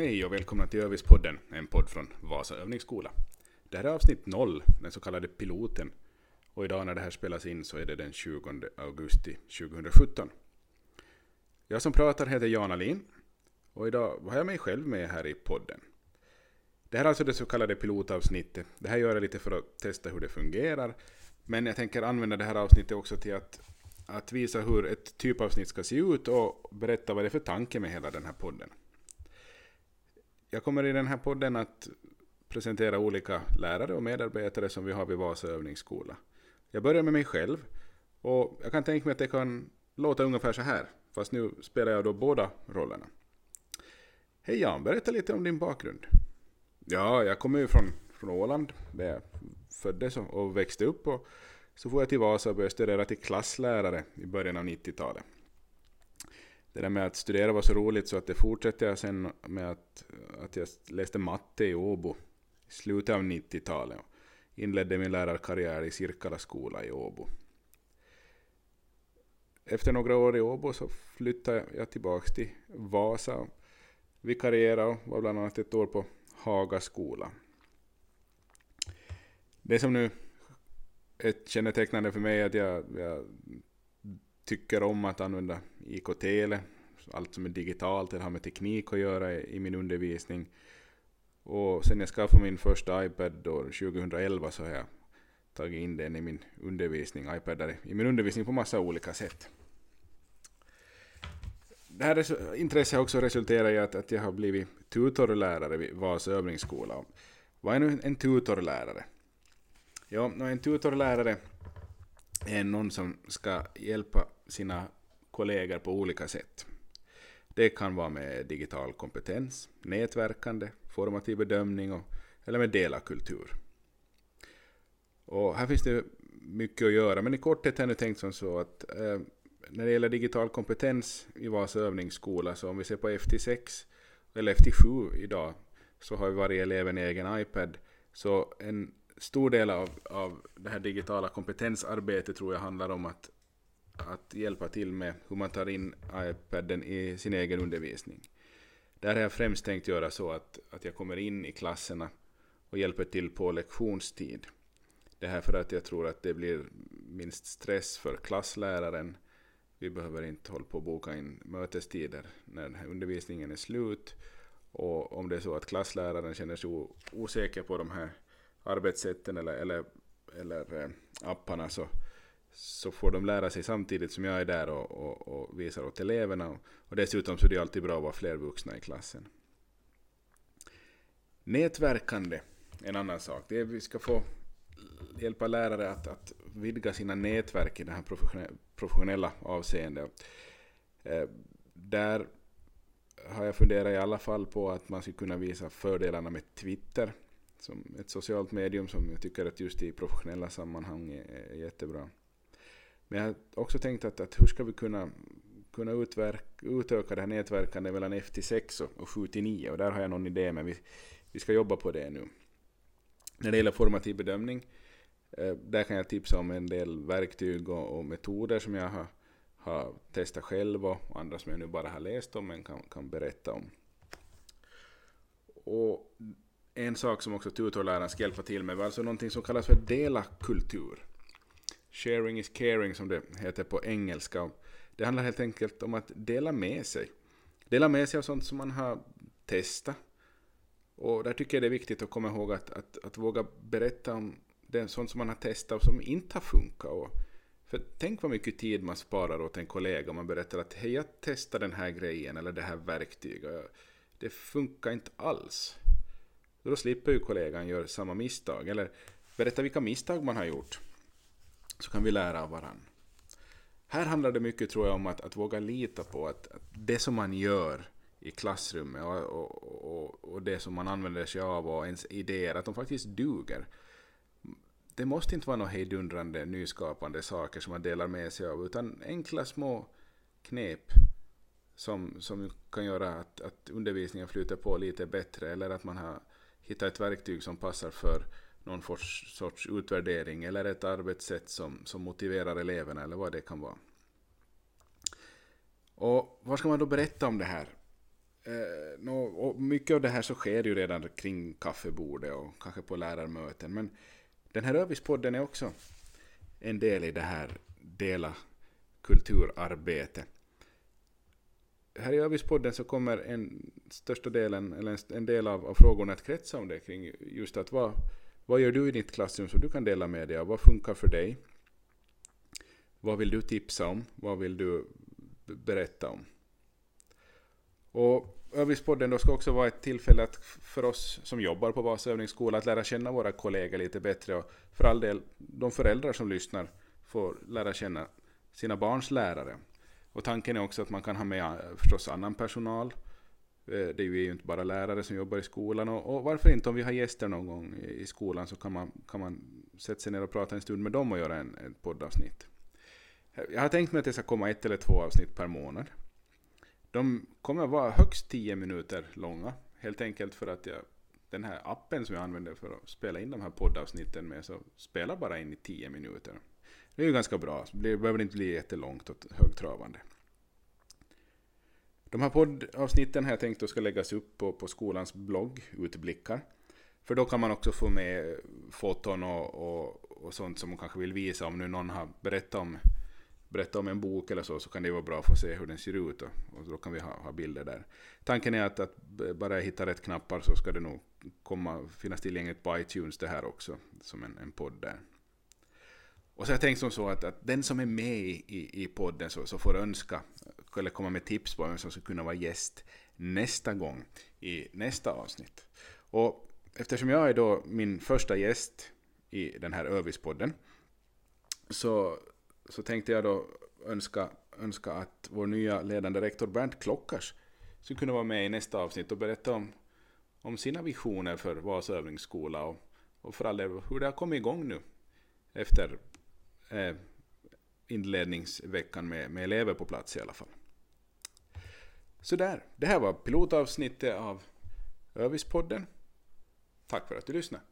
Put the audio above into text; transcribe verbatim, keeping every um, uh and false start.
Hej och välkomna till Övis-podden, en podd från Vasa Övningsskola. Det här är avsnitt noll, den så kallade piloten. Och idag när det här spelas in så är det den tjugonde augusti tjugosjutton. Jag som pratar heter Jan Alin och idag har jag mig själv med här i podden. Det här är alltså det så kallade pilotavsnittet. Det här gör jag lite för att testa hur det fungerar. Men jag tänker använda det här avsnittet också till att, att visa hur ett typavsnitt ska se ut och berätta vad det är för tanke med hela den här podden. Jag kommer i den här podden att presentera olika lärare och medarbetare som vi har vid Vasa Övningsskola. Jag börjar med mig själv och jag kan tänka mig att det kan låta ungefär så här, fast nu spelar jag då båda rollerna. Hej Jan, berätta lite om din bakgrund. Ja, jag kommer ju från, från Åland där jag föddes och växte upp, och så får jag till Vasa och började studera till klasslärare i början av nittiotalet. Det där med att studera var så roligt så att det fortsatte jag sen med att, att jag läste matte i Åbo i slutet av nittiotalet och inledde min lärarkarriär i Cirkala skola i Åbo. Efter några år i Åbo så flyttade jag tillbaka till Vasa och vikarierade och var bland annat ett år på Hagaskola. Det som nu är kännetecknande för mig är att jag, jag tycker om att använda I K T, eller allt som är digitalt eller har med teknik att göra i min undervisning. Och sen jag skaffade min första iPad då tjugoelva så har jag tagit in den i min undervisning, iPadare, i min undervisning på massa olika sätt. Det här res- intresset har också resulterat i att, att jag har blivit tutorlärare vid Vasa Övningsskola. Vad är nu en tutorlärare? Ja, en tutorlärare är någon som ska hjälpa sina kollegor på olika sätt. Det kan vara med digital kompetens, nätverkande, formativ bedömning och, eller med delakultur. Och här finns det mycket att göra, men i korthet har jag nu tänkt som så att eh, när det gäller digital kompetens i Vasa Övningsskola, så om vi ser på F T sex eller F T sju idag, så har varje elev en egen iPad, så en stor del av, av det här digitala kompetensarbetet tror jag handlar om att, att hjälpa till med hur man tar in iPaden i sin egen undervisning. Där har jag främst tänkt göra så att, att jag kommer in i klasserna och hjälper till på lektionstid. Det här för att jag tror att det blir minst stress för klassläraren. Vi behöver inte hålla på och boka in mötestider när den här undervisningen är slut. Och om det är så att klassläraren känner sig osäker på de här arbetssätten eller, eller, eller apparna, så, så får de lära sig samtidigt som jag är där och, och, och visar åt eleverna. Och, och dessutom så är det alltid bra att vara fler vuxna i klassen. Nätverkande är en annan sak. Det är, vi ska få hjälpa lärare att, att vidga sina nätverk i det här professionella avseendet. Eh, där har jag funderat i alla fall på att man ska kunna visa fördelarna med Twitter som ett socialt medium som jag tycker att just i professionella sammanhang är jättebra. Men jag har också tänkt att, att hur ska vi kunna, kunna utverk, utöka det här nätverkande mellan F T sex och sju till nio, och där har jag någon idé, men vi, vi ska jobba på det nu. När det gäller formativ bedömning, eh, där kan jag tipsa om en del verktyg och, och metoder som jag har, har testat själv och andra som jag nu bara har läst om men kan, kan berätta om. Och en sak som också tutorläraren ska hjälpa till med var alltså någonting som kallas för delakultur. Sharing is caring som det heter på engelska. Det handlar helt enkelt om att dela med sig. Dela med sig av sånt som man har testat. Och där tycker jag det är viktigt att komma ihåg att, att, att våga berätta om det, sånt som man har testat och som inte har funkat. Och för tänk vad mycket tid man sparar åt en kollega om man berättar att hej, jag testade den här grejen eller det här verktyget. Det funkar inte alls. Då slipper ju kollegan göra samma misstag, eller berätta vilka misstag man har gjort, så kan vi lära av varann. Här handlar det mycket tror jag om att, att våga lita på att, att det som man gör i klassrummet och, och, och, och det som man använder sig av och ens idéer, att de faktiskt duger. Det måste inte vara några hejdundrande, nyskapande saker som man delar med sig av, utan enkla små knep som, som kan göra att, att undervisningen flyter på lite bättre, eller att man har hitta ett verktyg som passar för någon sorts utvärdering eller ett arbetssätt som, som motiverar eleverna eller vad det kan vara. Och vad ska man då berätta om det här? eh, no, och mycket av det här så sker ju redan kring kaffebordet och kanske på lärarmöten, men den här Övis-podden är också en del i det här dela kulturarbete. Här i Övis-podden så kommer en största delen eller en del av, av frågorna att kretsa om det kring just att vad, vad gör du i ditt klassrum som du kan dela med dig av? Vad funkar för dig? Vad vill du tipsa om? Vad vill du berätta om? Och Övis-podden då ska också vara ett tillfälle att för oss som jobbar på Vasa Övningsskola att lära känna våra kollegor lite bättre, och för all del de föräldrar som lyssnar får lära känna sina barns lärare. Och tanken är också att man kan ha med förstås annan personal. Det är ju inte bara lärare som jobbar i skolan. Och varför inte, om vi har gäster någon gång i skolan så kan man, kan man sätta sig ner och prata en stund med dem och göra en, en poddavsnitt. Jag har tänkt mig att det ska komma ett eller två avsnitt per månad. De kommer att vara högst tio minuter långa. Helt enkelt för att jag, den här appen som jag använder för att spela in de här poddavsnitten med, så spelar bara in i tio minuter. Det är ju ganska bra. Det behöver inte bli jättelångt och högtravande. De här poddavsnitten har jag tänkt att ska läggas upp på, på skolans blogg, Utblickar. För då kan man också få med foton och, och, och sånt som man kanske vill visa. Om nu någon har berättat om, berättat om en bok eller så, så kan det vara bra att få se hur den ser ut. Och, och då kan vi ha, ha bilder där. Tanken är att, att bara hitta rätt knappar så ska det nog komma, finnas tillgängligt på iTunes det här också. Som en, en podd där. Och så jag tänkt som så att, att den som är med i, i podden så, så får önska eller komma med tips på vem som ska kunna vara gäst nästa gång i nästa avsnitt. Och eftersom jag är då min första gäst i den här Övis-podden så, så tänkte jag då önska, önska att vår nya ledande rektor Bernd Klockars skulle kunna vara med i nästa avsnitt och berätta om, om sina visioner för Vasa Övningsskola och, och för alla hur det har kommit igång nu efter inledningsveckan med, med elever på plats i alla fall. Så där, det här var pilotavsnittet av Övis-podden. Tack för att du lyssnade.